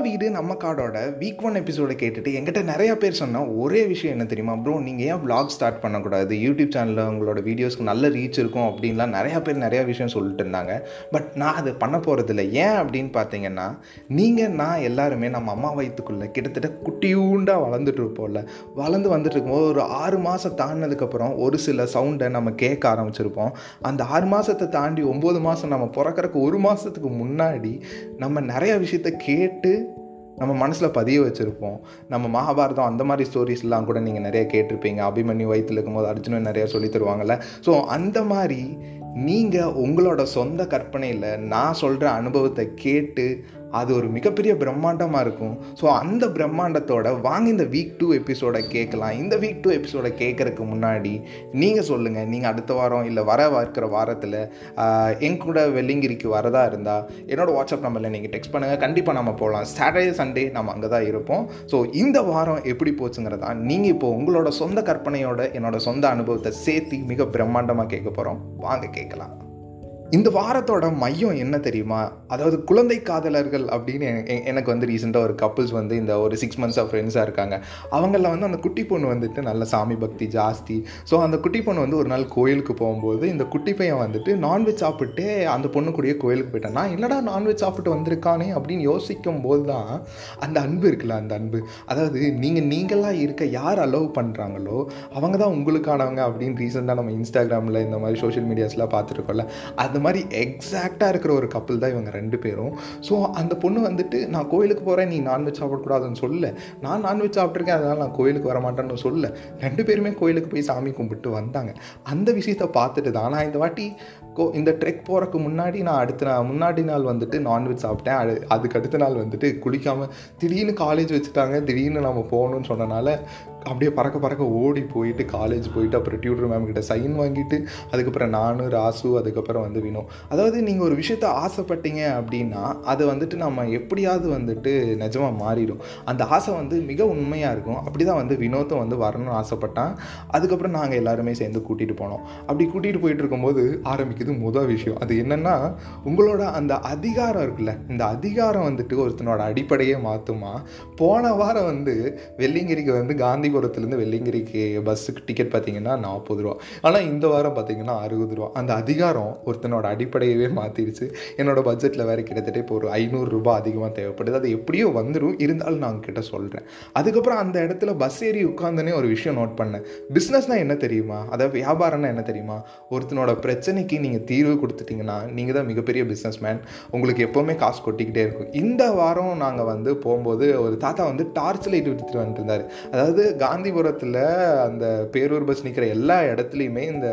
நம்ம வீடு நம்ம காடோட வீக் ஒன் எபிசோடை கேட்டுட்டு என்கிட்ட நிறையா பேர் சொன்னால் ஒரே விஷயம் என்ன தெரியுமா, ப்ரோ நீங்கள் ஏன் வ்ளாக் ஸ்டார்ட் பண்ணக்கூடாது, யூடியூப் சேனலில் உங்களோட வீடியோஸ்க்கு நல்ல ரீச் இருக்கும் அப்படின்லாம் நிறையா பேர் நிறையா விஷயம் சொல்லிட்டு இருந்தாங்க. பட் நான் அது பண்ண போகிறதில்ல. ஏன் அப்படின்னு பார்த்தீங்கன்னா, நீங்கள் நான் எல்லாருமே நம்ம அம்மா வயிற்றுக்குள்ளே கிட்டத்தட்ட குட்டியூண்டாக வளர்ந்துட்டு இருப்போம்ல. வளர்ந்து வந்துட்டு இருக்கும்போது ஒரு 6 மாதம் தாண்டினதுக்கப்புறம் ஒரு சில சவுண்டை நம்ம கேட்க ஆரம்பிச்சிருப்போம். அந்த 6 மாதத்தை தாண்டி 9 மாதம் நம்ம பிறக்கிறதுக்கு 1 மாதத்துக்கு முன்னாடி நம்ம நிறையா விஷயத்தை கேட்டு நம்ம மனசில் பதிய வச்சுருப்போம். நம்ம மகாபாரதம் அந்த மாதிரி ஸ்டோரிஸ்லாம் கூட நீங்கள் நிறையா கேட்டிருப்பீங்க. அபிமன்யு வயிற்றில் இருக்கும்போது அர்ஜுனன் நிறையா சொல்லி தருவாங்கள்ல. ஸோ அந்த மாதிரி நீங்கள் உங்களோட சொந்த கற்பனையில் நான் சொல்கிற அனுபவத்தை கேட்டு அது ஒரு மிகப்பெரிய பிரம்மாண்டமாக இருக்கும். ஸோ அந்த பிரம்மாண்டத்தோட வாங்க இந்த வீக் 2 எபிசோடை கேட்கலாம். இந்த வீக் 2 எபிசோடை கேட்குறதுக்கு முன்னாடி நீங்கள் சொல்லுங்கள், நீங்கள் அடுத்த வாரம் இல்லை வர இருக்கிற வாரத்தில் எங்கூட வெள்ளியங்கிரிக்கு வரதா இருந்தால் என்னோடய வாட்ஸ்அப் நம்பரில் நீங்கள் டெக்ஸ்ட் பண்ணுங்கள். கண்டிப்பாக நம்ம போகலாம். சாட்டர்டே சண்டே நம்ம அங்கே தான் இருப்போம். ஸோ இந்த வாரம் எப்படி போச்சுங்கிறதா நீங்கள் இப்போது உங்களோட சொந்த கற்பனையோட என்னோடய சொந்த அனுபவத்தை சேர்த்து மிக பிரம்மாண்டமாக கேட்க போகிறோம். வாங்க கேட்கலாம். இந்த வாரத்தோட மையம் என்ன தெரியுமா, அதாவது குழந்தை காதலர்கள் அப்படின்னு எனக்கு வந்து ரீசெண்டாக ஒரு கப்புள்ஸ் வந்து இந்த ஒரு 6 மந்த்ஸாக ஃப்ரெண்ட்ஸாக இருக்காங்க. அவங்கள வந்து அந்த குட்டி பொண்ணு வந்துட்டு நல்ல சாமி பக்தி ஜாஸ்தி. ஸோ அந்த குட்டி பொண்ணு வந்து ஒரு நாள் கோயிலுக்கு போகும்போது இந்த குட்டி பையன் வந்துட்டு நான்வெஜ் சாப்பிட்டு அந்த பொண்ணு கூடயே கோயிலுக்கு போயிட்டான்னா இல்லைடா நான்வெஜ் சாப்பிட்டு வந்திருக்கானே அப்படின்னு யோசிக்கும் போது தான் அந்த அன்பு இருக்குல்ல, அந்த அன்பு, அதாவது நீங்களாக இருக்க யார் அலோவ் பண்ணுறாங்களோ அவங்க தான் உங்களுக்கானவங்க அப்படின்னு ரீசெண்டாக நம்ம இன்ஸ்டாகிராமில் இந்த மாதிரி சோஷியல் மீடியாஸ்லாம் பார்த்துருக்கோம்ல. அது மாதிரி எக்ஸாக்டாக இருக்கிற ஒரு கப்பல் தான் இவங்க 2 பேரும். ஸோ அந்த பொண்ணு வந்துட்டு நான் கோயிலுக்கு போகிறேன், நீ நான்வெஜ் சாப்பிடக்கூடாதுன்னு சொல்ல, நான் நான்வெஜ் சாப்பிட்ருக்கேன் அதனால் நான் கோயிலுக்கு வரமாட்டேன்னு சொல்ல, 2 பேருமே கோயிலுக்கு போய் சாமி கும்பிட்டு வந்தாங்க. அந்த விஷயத்தை பார்த்துட்டு தான் நான் இந்த வாட்டி இந்த ட்ரெக் போகிறதுக்கு முன்னாடி நான் முன்னாடி நாள் வந்துட்டு நான்வெஜ் சாப்பிட்டேன். அதுக்கு அடுத்த நாள் வந்துட்டு குளிக்காமல் திடீர்னு காலேஜ் வச்சுட்டாங்க, திடீர்னு நம்ம போகணுன்னு சொன்னனால அப்படியே பறக்க ஓடி போயிட்டு காலேஜ் போயிட்டு அப்புறம் டியூட்டர் மேம் கிட்ட சைன் வாங்கிட்டு அதுக்கப்புறம் நானும் ராசு அதுக்கப்புறம் வந்து வினோ. அதாவது நீங்கள் ஒரு விஷயத்த ஆசைப்பட்டீங்க அப்படின்னா அது வந்துட்டு நம்ம எப்படியாவது வந்துட்டு நிஜமாக மாறிடும். அந்த ஆசை வந்து மிக உண்மையாக இருக்கும். அப்படி தான் வந்து வினோத்தும் வந்து வரணும்னு ஆசைப்பட்டான். அதுக்கப்புறம் நாங்கள் எல்லாருமே சேர்ந்து கூட்டிகிட்டு போனோம். அப்படி கூட்டிகிட்டு போயிட்டு இருக்கும்போது ஆரம்பிக்குது முதல் விஷயம். அது என்னென்னா, உங்களோட அந்த அதிகாரம் இருக்குல்ல, இந்த அதிகாரம் வந்துட்டு ஒருத்தனோட அடிப்படையே மாற்றுமா. போன வாரம் வந்து வெள்ளியங்கிரிக்கு வந்து காந்திபுரத்துலேருந்து வெள்ளியங்கிரிக்கு பஸ்ஸுக்கு டிக்கெட் பார்த்தீங்கன்னா 40 ரூபா, ஆனால் இந்த வாரம் பார்த்தீங்கன்னா 60 ரூபா. அந்த அதிகாரம் ஒருத்தனோட அடிப்படையவே மாற்றிடுச்சு. என்னோடய பட்ஜெட்டில் வேறு கிட்டத்தட்ட இப்போ ஒரு 500 ரூபா அதிகமாக தேவைப்படுது. அது எப்படியோ வந்துடும், இருந்தாலும் நான் கிட்ட சொல்கிறேன். அதுக்கப்புறம் அந்த இடத்துல பஸ் ஏறி உட்கார்ந்தனே ஒரு விஷயம் நோட் பண்ணேன். பிஸ்னஸ்னால் என்ன தெரியுமா, அதாவது வியாபாரம்னா என்ன தெரியுமா, ஒருத்தனோட பிரச்சனைக்கு நீங்கள் தீர்வு கொடுத்துட்டிங்கன்னா நீங்கள் தான் மிகப்பெரிய பிஸ்னஸ் மேன். உங்களுக்கு எப்போவுமே காசு கொட்டிக்கிட்டே இருக்கும். இந்த வாரம் நாங்கள் வந்து போகும்போது ஒரு தாத்தா வந்து டார்ச் லைட் விட்டுட்டு வந்துருந்தார். அதாவது காந்திபுரத்தில் அந்த பேரூர் பஸ் நிற்கிற எல்லா இடத்துலையுமே இந்த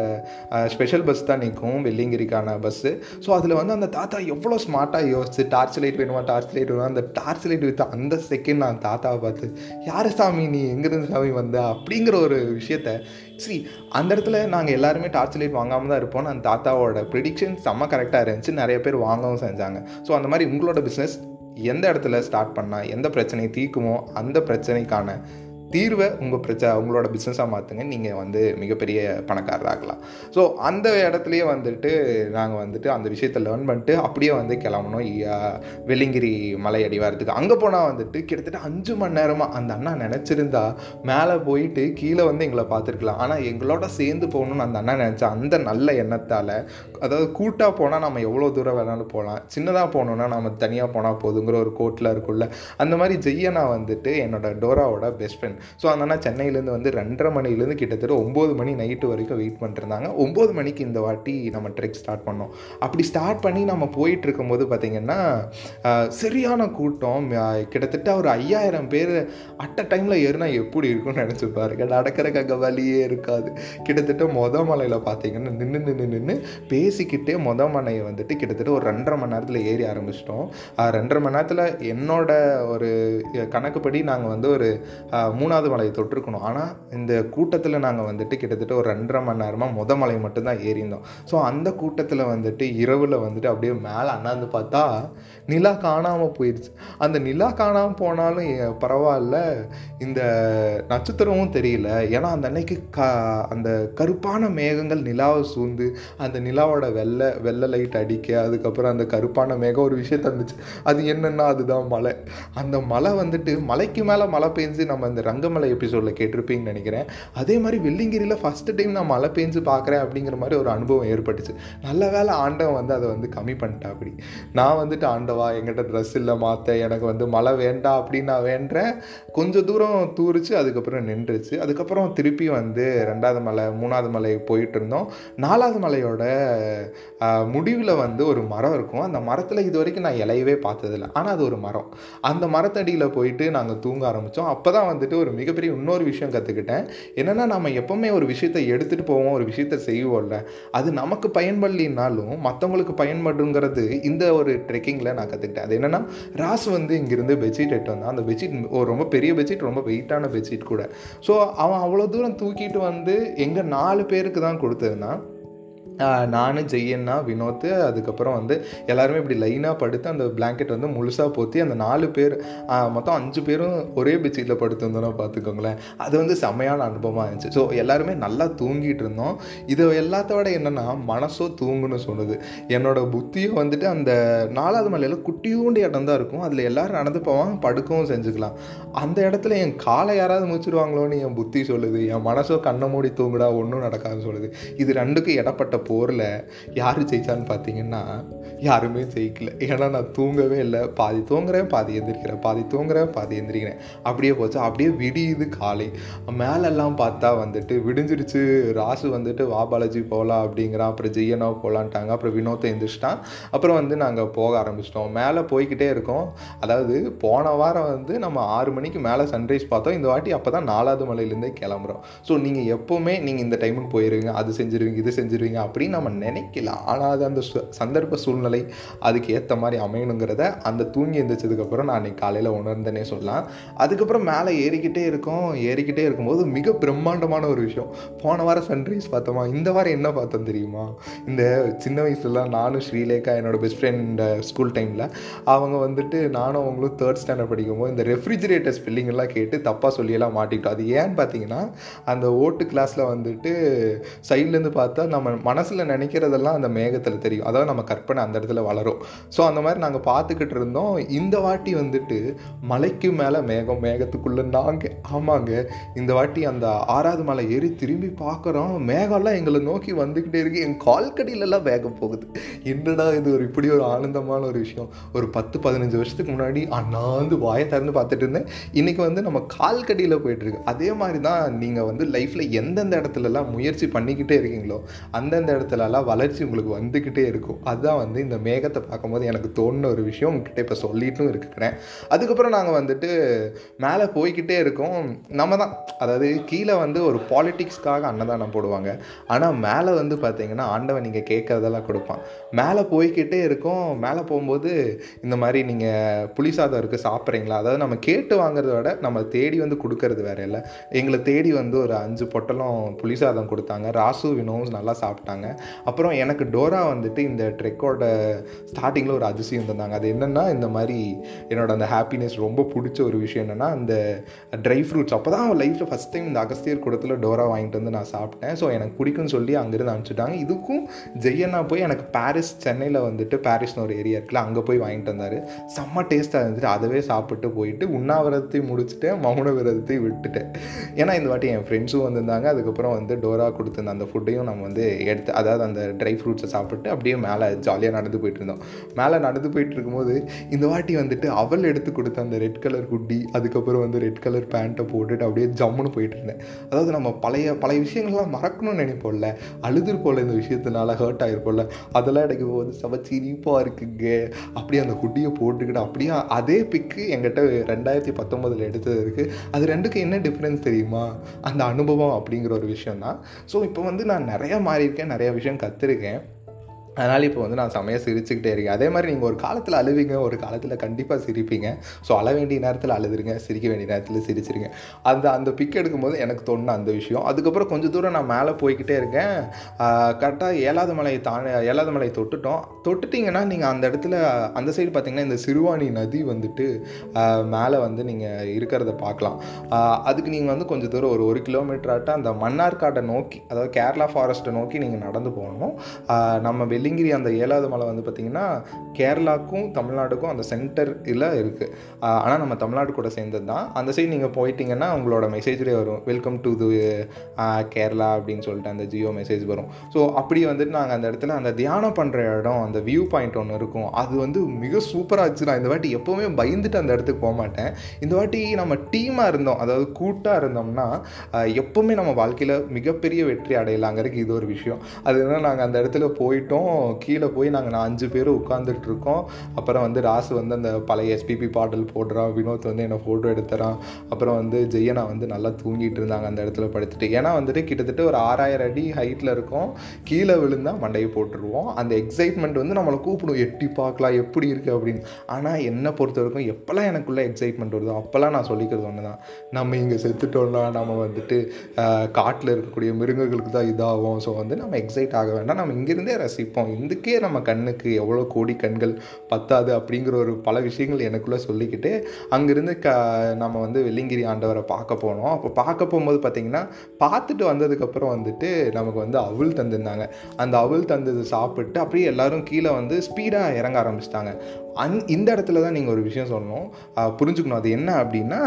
ஸ்பெஷல் பஸ் தான் நிற்கும், வெள்ளியங்கிரிக்கான பஸ்ஸு. ஸோ அதில் வந்து அந்த தாத்தா எவ்வளோ ஸ்மார்ட்டாக யோசிச்சு டார்ச் லைட் வேணுமா. அந்த டார்ச் லைட் விற்று அந்த செகண்ட் நான் தாத்தாவை பார்த்து, யார் சாமி நீ, எங்கேருந்து சாமி வந்த அப்படிங்கிற ஒரு விஷயத்த. சரி, அந்த இடத்துல நாங்கள் எல்லாருமே டார்ச் லைட் வாங்காமல் தான் இருப்போம். அந்த தாத்தாவோட ப்ரிடிக்ஷன் செம்ம கரெக்டாக இருந்துச்சு. நிறைய பேர் வாங்கவும் செஞ்சாங்க. ஸோ அந்த மாதிரி உங்களோட பிஸ்னஸ் எந்த இடத்துல ஸ்டார்ட் பண்ணால் எந்த பிரச்சனையை தீர்க்குமோ அந்த பிரச்சனைக்கான தீர்வை உங்களோட பிஸ்னஸாக மாற்றுங்க. நீங்கள் வந்து மிகப்பெரிய பணக்காரராகலாம். ஸோ அந்த இடத்துலையே வந்துட்டு நாங்கள் வந்துட்டு அந்த விஷயத்தை லேர்ன் பண்ணிட்டு அப்படியே வந்து கிளம்பணும் வெள்ளியங்கிரி மலை அடிவாரத்துக்கு. அங்கே போனால் வந்துட்டு கிட்டத்தட்ட 5 மணி நேரமாக அந்த அண்ணா நினச்சிருந்தா மேலே போயிட்டு கீழே வந்து எங்களை பார்த்துருக்கலாம். ஆனால் எங்களோட சேர்ந்து போகணுன்னு அந்த அண்ணா நினச்சா அந்த நல்ல எண்ணத்தால், அதாவது கூட்டாக போனால் நம்ம எவ்வளோ தூரம் வேணாலும் போகலாம், சின்னதாக போகணுன்னா நம்ம தனியாக போனால் போதுங்கிற ஒரு கோட்டில் இருக்குள்ள. அந்த மாதிரி ஜெய்யனா வந்துட்டு என்னோட டோராவோட பெஸ்ட் ஃப்ரெண்ட். ஸோ அதனால் சென்னையிலேருந்து வந்து 2:30 மணிலேருந்து கிட்டத்தட்ட 9 மணி நைட்டு வரைக்கும் வெயிட் பண்ணிட்டுருந்தாங்க. 9 மணிக்கு இந்த வாட்டி நம்ம ட்ரெக் ஸ்டார்ட் பண்ணோம். அப்படி ஸ்டார்ட் பண்ணி நம்ம போயிட்டு இருக்கும்போது பார்த்திங்கன்னா சரியான கூட்டம். கிட்டத்தட்ட ஒரு 5000 பேர் அட் அ டைமில் ஏறுனா எப்படி இருக்கும்னு நினச்சி பாருங்க. நடக்கிறக்காக வழியே இருக்காது. கிட்டத்தட்ட மொதல் மலையில் பார்த்திங்கன்னா நின்று பேசிக்கிட்டே மொதல் மலையை வந்துட்டு கிட்டத்தட்ட ஒரு 2.5 மணி நேரத்தில் ஏறி ஆரம்பிச்சிட்டோம். 2.5 மணி நேரத்தில் என்னோட ஒரு கணக்குப்படி நாங்கள் வந்து ஒரு 3 மூணாவது மலையை தொட்டிருக்கணும். ஆனால் இந்த கூட்டத்தில் நாங்கள் வந்துட்டு கிட்டத்தட்ட ஒரு 2.5 மணி நேரமாக மொதல் மலை மட்டும்தான் ஏறிந்தோம். ஸோ அந்த கூட்டத்தில் வந்துட்டு இரவில் வந்துட்டு அப்படியே மேலே அண்ணாந்து பார்த்தா நிலா காணாமல் போயிடுச்சு. அந்த நிலா காணாமல் போனாலும் பரவாயில்ல, இந்த நட்சத்திரமும் தெரியல. ஏன்னா அந்த அன்னைக்கு அந்த கருப்பான மேகங்கள் நிலாவை சூழ்ந்து அந்த நிலாவோட வெள்ளை லைட் அடிக்க, அதுக்கப்புறம் அந்த கருப்பான மேகம் ஒரு விஷயத்த இருந்துச்சு. அது என்னென்னா அதுதான் மலை. அந்த மலை வந்துட்டு மலைக்கு மேலே மழை பெஞ்சு நம்ம இந்த ரங்கமலை எபிசோடில் கேட்டிருப்பீங்கன்னு நினைக்கிறேன். அதே மாதிரி வெள்ளியங்கிரியில் ஃபஸ்ட்டு டைம் நான் மழை பெஞ்சு பார்க்குறேன் அப்படிங்கிற மாதிரி ஒரு அனுபவம் ஏற்பட்டுச்சு. நல்ல வேலை ஆண்டவன் வந்து அதை வந்து கம்மி பண்ணிட்டா. அப்படி நான் வந்துட்டு ஆண்டவா எங்கிட்ட ட்ரெஸ் இல்லை மாற்ற, எனக்கு வந்து மழை வேண்டாம் அப்படின்னு நான் வேண்டேன். கொஞ்சம் தூரம் தூரிச்சு அதுக்கப்புறம் நின்றுச்சு. அதுக்கப்புறம் திருப்பி வந்து 2வது மலை 3வது மலை போயிட்டு இருந்தோம். 4வது மலையோட முடிவில் வந்து ஒரு மரம் இருக்கும். அந்த மரத்தில் இது வரைக்கும் நான் இலையவே பார்த்ததில்லை, ஆனால் அது ஒரு மரம். அந்த மரத்தடியில் போயிட்டு நாங்கள் தூங்க ஆரம்பித்தோம். அப்போ தான் வந்துட்டு ஒரு மிகப்பெரிய இன்னொரு விஷயம் கற்றுக்கிட்டேன். என்னென்னா நம்ம எப்போவுமே ஒரு விஷயத்தை எடுத்துகிட்டு போவோம், ஒரு விஷயத்தை செய்வோம்ல, அது நமக்கு பயன்படலினாலும் மற்றவங்களுக்கு பயன்படுங்கிறது இந்த ஒரு ட்ரெக்கிங்கில் நான் கற்றுக்கிட்டேன். அது என்னென்னா ராஸ் வந்து இங்கேருந்து பெட்ஷீட் எட்டு வந்தான். அந்த பெட்ஷீட் ஒரு ரொம்ப பெரிய பெட்ஷீட், ரொம்ப வெயிட்டான பெட்ஷீட் கூட. ஸோ அவன் அவ்வளோ தூரம் தூக்கிட்டு வந்து எங்கள் 4 பேருக்கு தான் கொடுத்ததுன்னா, நான், ஜெய்யண்ணா, வினோத்து, அதுக்கப்புறம் வந்து எல்லாருமே இப்படி லைனாக படுத்து அந்த பிளாங்கெட் வந்து முழுசாக போற்றி அந்த 4 பேர் மொத்தம் 5 பேரும் ஒரே பெட்ஷீட்டில் படுத்து வந்தோன்னா பார்த்துக்கோங்களேன். அது வந்து செமையான அனுபவமாக இருந்துச்சு. ஸோ எல்லாருமே நல்லா தூங்கிட்டு இருந்தோம். இது எல்லாத்தோட என்னென்னா மனசோ தூங்குன்னு சொன்னது. என்னோடய புத்தியும் வந்துட்டு அந்த 4வது மலையில் குட்டியூண்டு இடம் தான் இருக்கும். அதில் எல்லோரும் நடந்து போவாங்க, படுக்கவும் செஞ்சுக்கலாம். அந்த இடத்துல என் காலை யாராவது முடிச்சிடுவாங்களோன்னு என் புத்தி சொல்லுது, என் மனசோ கண்ணை மூடி தூங்குடா ஒன்றும் நடக்காதுன்னு சொல்லுது. இது ரெண்டுக்கும் இடப்பட்ட போரில் யார் ஜெயிச்சான்னு பார்த்தீங்கன்னா யாருமே ஜெயிக்கல. ஏன்னா நான் தூங்கவே இல்லை. பாதி தூங்குறேன், பாதி எந்திரிக்கிறேன், பாதி தூங்குறேன், பாதி எந்திரிக்கிறேன். அப்படியே போச்சு. அப்படியே விடியுது. காலை மேலெல்லாம் பார்த்தா வந்துட்டு விடிஞ்சிருச்சு. ராசு வந்துட்டு வா பாலாஜி போகலாம் அப்படிங்கிறான். அப்புறம் ஜெய்யனா போகலான்ட்டாங்க. அப்புறம் வினோத்தை எழுந்திரிச்சிட்டான். அப்புறம் வந்து நாங்கள் போக ஆரம்பிச்சிட்டோம். மேலே போய்கிட்டே இருக்கோம். அதாவது போன வாரம் வந்து நம்ம 6 மணிக்கு மேலே சன்ரைஸ் பார்த்தோம். இந்த வாட்டி அப்போ தான் 4வது மலையிலேருந்தே கிளம்புறோம். ஸோ நீங்கள் எப்போவுமே நீங்கள் இந்த டைமுக்கு போயிடுவீங்க, அது செஞ்சிருவீங்க, இது செஞ்சிருவீங்க அப்படின்னு நம்ம நினைக்கலாம். ஆனால் அது அந்த சந்தர்ப்ப சூழ்நிலை அதுக்கு ஏற்ற மாதிரி அமையணுங்கிறத அந்த தூங்கி எழுந்திரிச்சதுக்கப்புறம் நான் அன்றைக்கி காலையில் உணர்ந்தேனே சொல்லலாம். அதுக்கப்புறம் மேலே ஏறிக்கிட்டே இருக்கும்போது மிக பிரம்மாண்டமான ஒரு விஷயம். போன வாரம் சன்ரைஸ் பார்த்தோமா, இந்த வாரம் என்ன பார்த்தோம் தெரியுமா? இந்த சின்ன வயசுலாம் நானும் ஸ்ரீலேகா, என்னோடய பெஸ்ட் ஃப்ரெண்ட், ஸ்கூல் டைமில் அவங்க வந்துட்டு நானும் அவங்களும் 3rd ஸ்டாண்டர்ட் படிக்கும்போது இந்த ரெஃப்ரிஜிரேட்டர் ஸ்பெல்லிங்கெல்லாம் கேட்டு தப்பாக சொல்லியெல்லாம் மாட்டிக்கிட்டோம். அது ஏன்னு பார்த்தீங்கன்னா அந்த ஓட்டு கிளாஸில் வந்துட்டு சைட்லேருந்து பார்த்தா நம்ம மனசில் நினைக்கிறதெல்லாம் அந்த மேகத்தில் தெரியும். அதாவது நம்ம கற்பனை அந்த இடத்துல வளரும். ஸோ அந்த மாதிரி நாங்கள் பார்த்துக்கிட்டு இருந்தோம். இந்த வாட்டி வந்துட்டு மலைக்கு மேலே மேகம், மேகத்துக்குள்ளே நாங்கள். ஆமாங்க, இந்த வாட்டி அந்த 6வது மலை ஏறி திரும்பி பார்க்குறோம். மேகம்லாம் எங்களை நோக்கி வந்துக்கிட்டே இருக்குது. என் கால்கடியிலலாம் மேகம் போகுது. என்னடா இது, ஒரு இப்படி ஒரு ஆனந்தமான ஒரு விஷயம். ஒரு 10-15 வருஷத்துக்கு முன்னாடி அண்ணாந்து வாயை திறந்து பார்த்துட்டு இருந்தேன். இன்றைக்கி வந்து நம்ம கால்கடியில் போய்ட்டுருக்கு. அதே மாதிரி தான் நீங்கள் வந்து லைஃப்பில் எந்தெந்த இடத்துலலாம் முயற்சி பண்ணிக்கிட்டே இருக்கீங்களோ அந்தந்த இடத்துலலாம் வளர்ச்சி உங்களுக்கு வந்துக்கிட்டே இருக்கும். அதுதான் வந்து இந்த மேகத்தை பார்க்கும்போது எனக்கு தோணுன ஒரு விஷயம் உங்ககிட்ட இப்போ சொல்லிட்டும் இருக்கிறேன். அதுக்கப்புறம் நாங்கள் வந்துட்டு மேலே போய்கிட்டே இருக்கோம். நம்ம தான், அதாவது கீழே வந்து ஒரு பாலிட்டிக்ஸ்க்காக அன்னதானம் போடுவாங்க, ஆனால் மேலே வந்து பார்த்தீங்கன்னா ஆண்டவன் நீங்கள் கேட்குறதெல்லாம் கொடுப்பான். மேலே போய்கிட்டே இருக்கோம். மேலே போகும்போது இந்த மாதிரி நீங்கள் புளிசாதம் இருக்குது சாப்பிட்றீங்களா, அதாவது நம்ம கேட்டு வாங்குறத விட நம்ம தேடி வந்து கொடுக்கறது வேற இல்லை. எங்களை தேடி வந்து ஒரு 5 பொட்டலம் புளிசாதம் கொடுத்தாங்க. ராசு வினோவும் நல்லா சாப்பிட்டாங்க. அப்புறம் எனக்கு டோரா வந்துட்டு இந்த ட்ரெக்கோட ஸ்டார்டிங்கில் ஒரு அதிசயம் தந்தாங்க. அது என்னென்னா இந்த மாதிரி என்னோட அந்த ஹாப்பினஸ் ரொம்ப பிடிச்ச ஒரு விஷயம் என்னென்னா அந்த ட்ரை ஃப்ரூட்ஸ். அப்போ தான் அவன் லைஃப்பில் ஃபஸ்ட் டைம் இந்த அகஸ்தியர் கூடத்தில் டோரா வாங்கிட்டு வந்து நான் சாப்பிட்டேன். ஸோ எனக்கு பிடிக்குன்னு சொல்லி அங்கேருந்து அனுப்பிச்சிட்டாங்க. இதுக்கும் ஜெய்யண்ணா போய் எனக்கு பாரிஸ், சென்னையில் வந்துட்டு பாரிஸ்னு ஒரு ஏரியா இருக்குல்ல, அங்கே போய் வாங்கிட்டு வந்தார். செம்ம டேஸ்ட்டாக இருந்துட்டு அதவே சாப்பிட்டு போயிட்டு உண்ணாவிரதத்தையும் முடிச்சுட்டேன், மௌன விரதத்தையும் விட்டுட்டேன். ஏன்னா இந்த வாட்டி என் ஃப்ரெண்ட்ஸும் வந்திருந்தாங்க. அதுக்கப்புறம் வந்து டோரா கொடுத்துருந்த அந்த ஃபுட்டையும் நம்ம வந்து எடுத்து, அதாவது அந்த ட்ரை ஃப்ரூட்ஸை சாப்பிட்டு அப்படியே மேலே ஜாலியாக நடந்து போய்ட்டு இருந்தோம். மேலே நடந்து போய்ட்டு இருக்கும்போது இந்த வாட்டி வந்துட்டு அவள் எடுத்து கொடுத்த அந்த ரெட் கலர் குட்டி, அதுக்கப்புறம் வந்து ரெட் கலர் பேண்ட்டை போட்டுட்டு அப்படியே ஜம்முன்னு போயிட்டு இருந்தேன். அதாவது நம்ம பழைய விஷயங்கள்லாம் மறக்கணும்னு நினைப்போம்ல, அழுதுருப்போம்ல, இந்த விஷயத்தினால ஹர்ட் ஆகிருப்போம்ல, அதெல்லாம் எனக்கு போது சவச்சிரிப்பாக இருக்குங்க. அப்படியே அந்த குட்டியை போட்டுக்கிட்டு அப்படியே அதே பிக்கு எங்கிட்ட 2019 எடுத்தது இருக்குது. அது ரெண்டுக்கும் என்ன டிஃப்ரென்ஸ் தெரியுமா? அந்த அனுபவம் அப்படிங்கிற ஒரு விஷயம் தான். ஸோ இப்போ வந்து நான் நிறையா மாறி நிறைய விஷயம் கற்றுருக்கேன். அதனால் இப்போ வந்து நான் செமையாக சிரிச்சுக்கிட்டே இருக்கேன். அதே மாதிரி நீங்கள் ஒரு காலத்தில் அழுவீங்க, ஒரு காலத்தில் கண்டிப்பாக சிரிப்பீங்க. ஸோ அழ வேண்டிய நேரத்தில் அழுதுருங்க, சிரிக்க வேண்டிய நேரத்தில் சிரிச்சிருங்க. அந்த பிக் எடுக்கும்போது எனக்கு தோணுன அந்த விஷயம். அதுக்கப்புறம் கொஞ்சம் தூரம் நான் மேலே போய்கிட்டே இருக்கேன். கரெக்டாக ஏழாவது மலையை தொட்டுட்டிங்கன்னா நீங்கள் அந்த இடத்துல அந்த சைடு பார்த்திங்கன்னா இந்த சிறுவாணி நதி வந்துட்டு மேலே வந்து நீங்கள் இருக்கிறத பார்க்கலாம். அதுக்கு நீங்கள் வந்து கொஞ்சம் தூரம் ஒரு கிலோமீட்டராட்ட அந்த மன்னார்காட்டை நோக்கி, அதாவது கேரளா ஃபாரஸ்ட்டை நோக்கி நீங்கள் நடந்து போகணும். நம்ம வெள்ளிங்கிரி அந்த ஏழாவது மலை வந்து பார்த்திங்கன்னா கேரளாவுக்கும் தமிழ்நாடுக்கும் அந்த சென்டர் இதில் இருக்குது. ஆனால் நம்ம தமிழ்நாடு கூட சேர்ந்தது தான். அந்த சைடு நீங்கள் போயிட்டிங்கன்னா உங்களோட மெசேஜ்லேயே வரும், வெல்கம் டு தி கேரளா அப்படின்னு சொல்லிட்டு அந்த ஜியோ மெசேஜ் வரும். ஸோ அப்படி வந்துட்டு நாங்கள் அந்த இடத்துல அந்த தியானம் பண்ணுற இடம், அந்த வியூ பாயிண்ட் ஒன்று இருக்கும். அது வந்து மிக சூப்பராக இருந்துச்சு. நான் இந்த வாட்டி எப்போவுமே பயந்துட்டு அந்த இடத்துக்கு போக மாட்டேன். இந்த வாட்டி நம்ம டீமாக இருந்தோம், அதாவது கூட்டாக இருந்தோம்னா எப்போவுமே நம்ம வாழ்க்கையில் மிகப்பெரிய வெற்றி அடையலாங்கிறதுக்கு இது ஒரு விஷயம். அது என்ன, நாங்கள் அந்த இடத்துல போயிட்டோம். கீழே போய் நாங்கள் 5 பேர் உட்காந்துட்டு இருக்கோம். அப்புறம் வந்து ராசு வந்து அந்த பழைய எஸ்பிபி பாடல் போடுறான், வினோத் வந்து என்னை ஃபோட்டோ எடுத்துறான், அப்புறம் வந்து ஜெயனா வந்து நல்லா தூங்கிட்டு இருந்தாங்க அந்த இடத்துல படுத்துட்டு. ஏன்னா வந்துட்டு கிட்டத்தட்ட ஒரு 6000 அடி ஹைட்டில் இருக்கும். கீழே விழுந்தால் மண்டையை போட்டுருவோம். அந்த எக்ஸைட்மெண்ட் வந்து நம்மளை கூப்பிடும், எட்டி பார்க்கலாம் எப்படி இருக்குது அப்படின்னு. ஆனால் என்னை பொறுத்த வரைக்கும் எப்போல்லாம் எனக்குள்ளே எக்ஸைட்மெண்ட் வருதோ அப்போல்லாம் நான் சொல்லிக்கிறது ஒன்று தான், நம்ம இங்கே செத்துட்டோம்னா நம்ம வந்துட்டு காட்டில் இருக்கக்கூடிய மிருகங்களுக்கு தான் இதாகும். ஸோ வந்து நம்ம எக்ஸைட் ஆக வேண்டாம், நம்ம இங்கிருந்தே ரசிப்போம். இதுக்கே நம்ம கண்ணுக்கு எவ்வளோ கோடி கண்கள் பத்தாது அப்படிங்கிற ஒரு பல விஷயங்கள் எனக்குள்ளே சொல்லிக்கிட்டு அங்கேருந்து நம்ம வந்து வெள்ளிங்கிரி ஆண்டவரை பார்க்க போனோம். அப்போ பார்க்க போகும்போது பார்த்திங்கன்னா பார்த்துட்டு வந்ததுக்கப்புறம் வந்துட்டு நமக்கு வந்து அவுள் தந்திருந்தாங்க. அந்த அவுள் தந்தது சாப்பிட்டு அப்படியே எல்லோரும் கீழே வந்து ஸ்பீடாக இறங்க ஆரம்பிச்சிட்டாங்க. இந்த இடத்துல தான் நீங்கள் ஒரு விஷயம் சொல்லணும், புரிஞ்சுக்கணும். அது என்ன அப்படின்னா,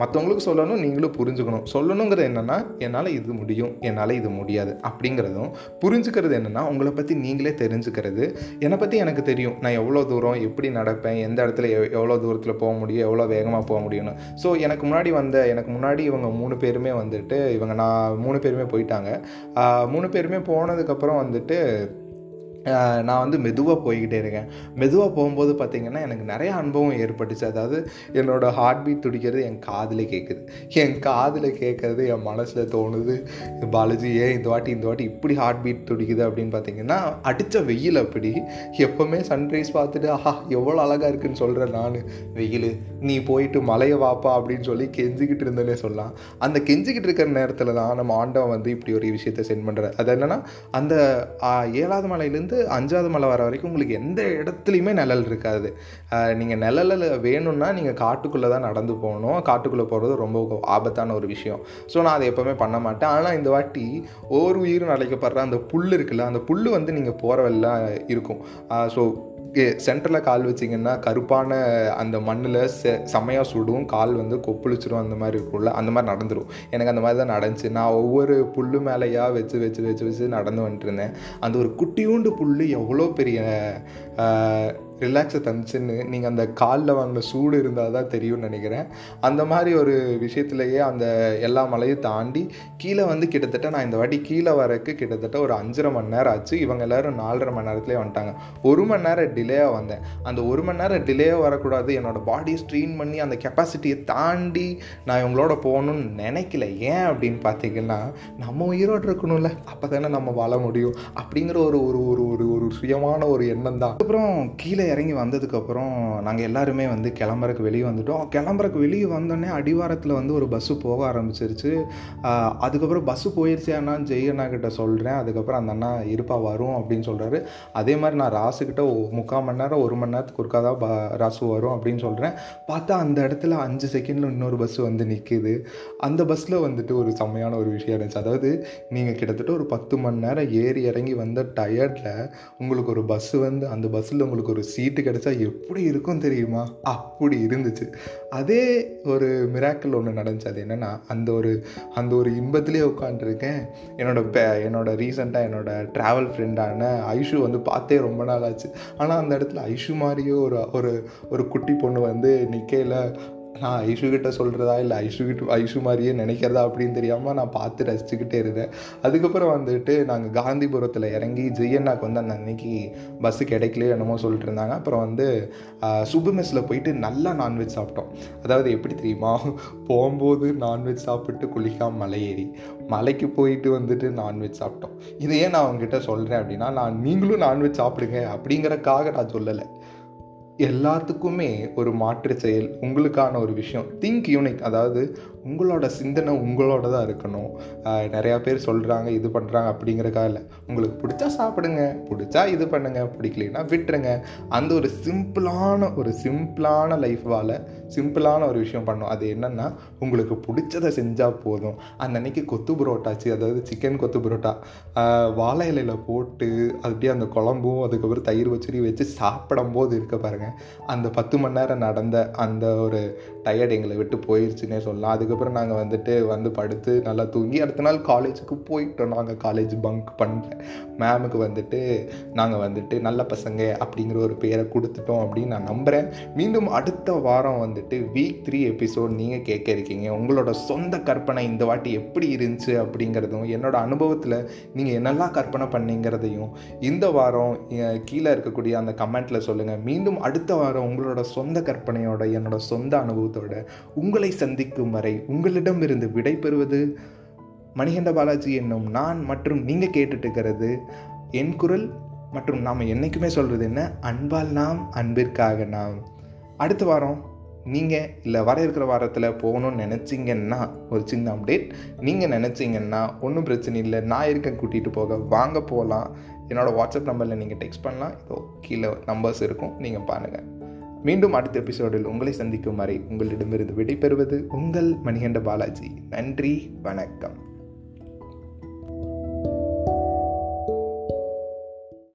மற்றவங்களுக்கு சொல்லணும், நீங்களும் புரிஞ்சுக்கணும். சொல்லணுங்கிறது என்னென்னா என்னால் இது முடியும், என்னால் இது முடியாது அப்படிங்கிறதும், புரிஞ்சுக்கிறது என்னென்னா உங்களை பற்றி நீங்களே தெரிஞ்சுக்கிறது. என்னை பற்றி எனக்கு தெரியும், நான் எவ்வளோ தூரம் எப்படி நடப்பேன், எந்த இடத்துல எவ்வளோ தூரத்தில் போக முடியும், எவ்வளோ வேகமாக போக முடியும்னு. ஸோ எனக்கு முன்னாடி இவங்க 3 பேருமே வந்துட்டு நான் 3 பேருமே போயிட்டாங்க. 3 பேருமே போனதுக்கப்புறம் வந்துட்டு நான் வந்து மெதுவாக போய்கிட்டே இருக்கேன். மெதுவாக போகும்போது பார்த்திங்கன்னா எனக்கு நிறைய அனுபவம் ஏற்பட்டுச்சு. அதாவது என்னோடய ஹார்ட் பீட் துடிக்கிறது என் காதில் கேட்குறது, என் மனசில் தோணுது, பாலாஜி ஏன் இந்த வாட்டி இப்படி ஹார்ட் பீட் துடிக்குது அப்படின்னு பார்த்திங்கன்னா அடித்த வெயில். அப்படி எப்போவுமே சன்ரைஸ் பார்த்துட்டு ஆஹா எவ்வளோ அழகாக இருக்குதுன்னு சொல்கிறேன் நான், வெயில் நீ போயிட்டு மலையை வாப்பா அப்படின்னு சொல்லி கெஞ்சிக்கிட்டு இருந்தேன்னே சொல்லலாம். அந்த கெஞ்சிக்கிட்டு இருக்கிற நேரத்தில் தான் நம்ம ஆண்டவன் வந்து இப்படி ஒரு விஷயத்தை சென்ட் பண்ணுறாரு. அது என்னென்னா அந்த 7வது மலையிலேருந்து 5வது மலை வர வரைக்கும் உங்களுக்கு எந்த இடத்துலையுமே நிழல் இருக்காது. நீங்கள் நிழலில் வேணும்னா நீங்கள் காட்டுக்குள்ளே தான் நடந்து போகணும். காட்டுக்குள்ளே போகிறது ரொம்ப ஆபத்தான ஒரு விஷயம். ஸோ நான் அதை எப்போவுமே பண்ண மாட்டேன். ஆனால் இந்த வாட்டி ஒவ்வொரு உயிரும் அழைக்கப்படுற அந்த புல் இருக்குல்ல, அந்த புல் வந்து நீங்கள் போகிறவெல்லாம் இருக்கும். ஸோ சென்டரில் கால் வச்சிங்கன்னா கருப்பான அந்த மண்ணில் செமையாக சுடும், கால் வந்து கொப்புளிச்சிடும், அந்த மாதிரி இருக்கும்ல, அந்த மாதிரி நடந்துடும். எனக்கு அந்த மாதிரி தான் நடந்துச்சு. நான் ஒவ்வொரு புல்லு மேலேயா வச்சு வச்சு வச்சு வச்சு நடந்து வந்துட்டு இருந்தேன். அந்த ஒரு குட்டியூண்டு புல் எவ்வளோ பெரிய ரிலாக்ஸை தந்துச்சுன்னு நீங்கள் அந்த காலில் வாங்கின சூடு இருந்தால் தான் தெரியும்னு நினைக்கிறேன். அந்த மாதிரி ஒரு விஷயத்துலையே அந்த எல்லா மலையும் தாண்டி கீழே வந்து கிட்டத்தட்ட நான் இந்த வாட்டி கீழே வரக்கு கிட்டத்தட்ட ஒரு 5.5 மணி நேரம் ஆச்சு. இவங்க எல்லோரும் 4.5 மணி நேரத்துலேயே வந்துட்டாங்க. 1 மணி நேரம் டிலேயாக வந்தேன். அந்த 1 மணி நேரம் டிலேயாக வரக்கூடாது, என்னோடய பாடியை ஸ்ட்ரெயின் பண்ணி அந்த கெப்பாசிட்டியை தாண்டி நான் இவங்களோட போகணும்னு நினைக்கல. ஏன் அப்படின்னு பார்த்திங்கன்னா நம்ம உயிரோடு இருக்கணும்ல, அப்போ தானே நம்ம வாழ முடியும் அப்படிங்கிற ஒரு ஒரு ஒரு சுயமான ஒரு எண்ணம் தான். அதுக்கப்புறம் கீழே இறங்கி வந்ததுக்கப்புறம் நாங்கள் எல்லாருமே வந்து கிளம்புறக்கு வெளியே வந்துவிட்டோம். கிளம்புறக்கு வெளியே வந்தோடனே அடிவாரத்தில் வந்து ஒரு பஸ்ஸு போக ஆரம்பிச்சிருச்சு. அதுக்கப்புறம் பஸ்ஸு போயிடுச்சு. ஆனால் ஜெயண்ணா கிட்ட சொல்கிறேன். அதுக்கப்புறம் அந்த அண்ணா இருப்பா வரும் அப்படின்னு சொல்கிறாரு. அதே மாதிரி நான் ராசுக்கிட்ட 3/4 மணி நேரம் 1 மணி நேரத்துக்கு ஒருக்கா தான் ராசு வரும் அப்படின்னு சொல்கிறேன். பார்த்தா அந்த இடத்துல 5 செகண்டில் இன்னொரு பஸ்ஸு வந்து நிற்கிது. அந்த பஸ்ஸில் வந்துட்டு ஒரு செம்மையான ஒரு விஷயம் இருந்துச்சு. அதாவது நீங்கள் கிட்டத்தட்ட ஒரு 10 மணி நேரம் ஏறி இறங்கி வந்த டயர்டில் உங்களுக்கு ஒரு பஸ்ஸு வந்து அந்த பஸ்ஸில் உங்களுக்கு ஒரு சீட்டு கிடைச்சா எப்படி இருக்கும் தெரியுமா? அப்படி இருந்துச்சு. அதே ஒரு மிராக்கிள் ஒன்று நடந்துச்சு. அது என்னென்னா அந்த ஒரு இன்பத்துலேயே உட்காந்துருக்கேன். என்னோட ரீசெண்டாக என்னோடய ட்ராவல் ஃப்ரெண்டான ஐஷு வந்து பார்த்தே ரொம்ப நாள் ஆச்சு. ஆனால் அந்த இடத்துல ஐஷு மாதிரியோ ஒரு ஒரு குட்டி பொண்ணு வந்து நிற்கையில் நான் ஐஷுக்கிட்ட சொல்கிறதா இல்லை ஐஷு மாதிரியே நினைக்கிறதா அப்படின்னு தெரியாமல் நான் பார்த்து ரசிச்சுக்கிட்டே இருந்தேன். அதுக்கப்புறம் வந்துட்டு நாங்கள் காந்திபுரத்தில் இறங்கி ஜெயண்ணாக்கு வந்து அந்த அன்றைக்கி பஸ்ஸு கிடைக்கல என்னமோ சொல்லிட்டு இருந்தாங்க. அப்புறம் வந்து சுபு மெஸ்ஸில் போயிட்டு நல்லா நான்வெஜ் சாப்பிட்டோம். அதாவது எப்படி தெரியுமா, போகும்போது நான்வெஜ் சாப்பிட்டு குளிக்காமல் மலையேறி மலைக்கு போயிட்டு வந்துட்டு நான்வெஜ் சாப்பிட்டோம். இதையே நான் அவங்ககிட்ட சொல்கிறேன் அப்படின்னா, நான் நீங்களும் நான்வெஜ் சாப்பிடுங்க அப்படிங்கிறக்காக நான் சொல்லலை. எல்லாத்துக்குமே ஒரு மாற்று செயல், உங்களுக்கான ஒரு விஷயம், திங்க் யூனிக். அதாவது உங்களோட சிந்தனை உங்களோட தான் இருக்கணும். நிறையா பேர் சொல்கிறாங்க இது பண்ணுறாங்க அப்படிங்கிறக்காக இல்லை. உங்களுக்கு பிடிச்சா சாப்பிடுங்க, பிடிச்சா இது பண்ணுங்கள், பிடிக்கலைன்னா விட்டுருங்க. அந்த ஒரு சிம்பிளான லைஃப் வாழ சிம்பிளான ஒரு விஷயம் பண்ணணும். அது என்னென்னா, உங்களுக்கு பிடிச்சதை செஞ்சால் போதும். அந்த அன்றைக்கி கொத்து புரோட்டாச்சு, அதாவது சிக்கன் கொத்து புரோட்டா வாழை இலையில் போட்டு அப்படியே அந்த குழம்பும் அதுக்கப்புறம் தயிர் வச்சுடி வச்சு சாப்பிடும் போது இருக்க பாருங்கள், அந்த 10 மணி நேரம் நடந்த அந்த ஒரு டயர்டு எங்களை விட்டு போயிடுச்சுன்னே சொல்லலாம். அதுக்கப்புறம் நாங்கள் வந்துட்டு படுத்து நல்லா தூங்கி அடுத்த நாள் காலேஜுக்கு போயிட்டோம். நாங்கள் காலேஜ் பங்க் பண்ணல. மேமுக்கு நாங்கள் நல்ல பசங்க அப்படிங்கிற ஒரு பேரை கொடுத்துட்டோம் அப்படின்னு நான் நம்புகிறேன். மீண்டும் அடுத்த வாரம் வீக் 3 எபிசோட் நீங்கள் கேட்க இருக்கீங்க. உங்களோட சொந்த கற்பனை இந்த வாட்டி எப்படி இருந்துச்சு அப்படிங்கிறதும், என்னோட அனுபவத்தில் நீங்கள் என்னெல்லாம் கற்பனை பண்ணீங்கிறதையும் இந்த வாரம் கீழே இருக்கக்கூடிய அந்த கமெண்ட்டில் சொல்லுங்கள். மீண்டும் அடுத்த வாரம் உங்களோட சொந்த கற்பனையோட என்னோட சொந்த அனுபவத்தோட உங்களை சந்திக்கும் வரை உங்களிடமிருந்து விடைபெறுவது மணிகண்ட பாலாஜி என்னும் நான். மற்றும் நீங்கள் கேட்டுட்டு இருக்கிறது என் குரல். மற்றும் நாம் என்றைக்குமே சொல்கிறது என்ன, அன்பால் நாம், அன்பிற்காக நாம். அடுத்த வாரம் நீங்கள் இல்லை வர இருக்கிற வாரத்தில் போகணும்னு நினச்சிங்கன்னா ஒரு சின்ன அப்டேட். நீங்கள் நினச்சிங்கன்னா ஒன்றும் பிரச்சனை இல்லை, நான் இருக்க கூட்டிகிட்டு போக வாங்க போகலாம். என்னோடய வாட்ஸ்அப் நம்பரில் நீங்கள் டெக்ஸ்ட் பண்ணலாம். இதோ கீழே நம்பர்ஸ் இருக்கும், நீங்கள் பாருங்கள். மீண்டும் அடுத்த எபிசோடில் உங்களை சந்திக்கும் வரை உங்களிடமிருந்து விடைபெறுவது உங்கள் மணிகண்ட பாலாஜி. நன்றி, வணக்கம்.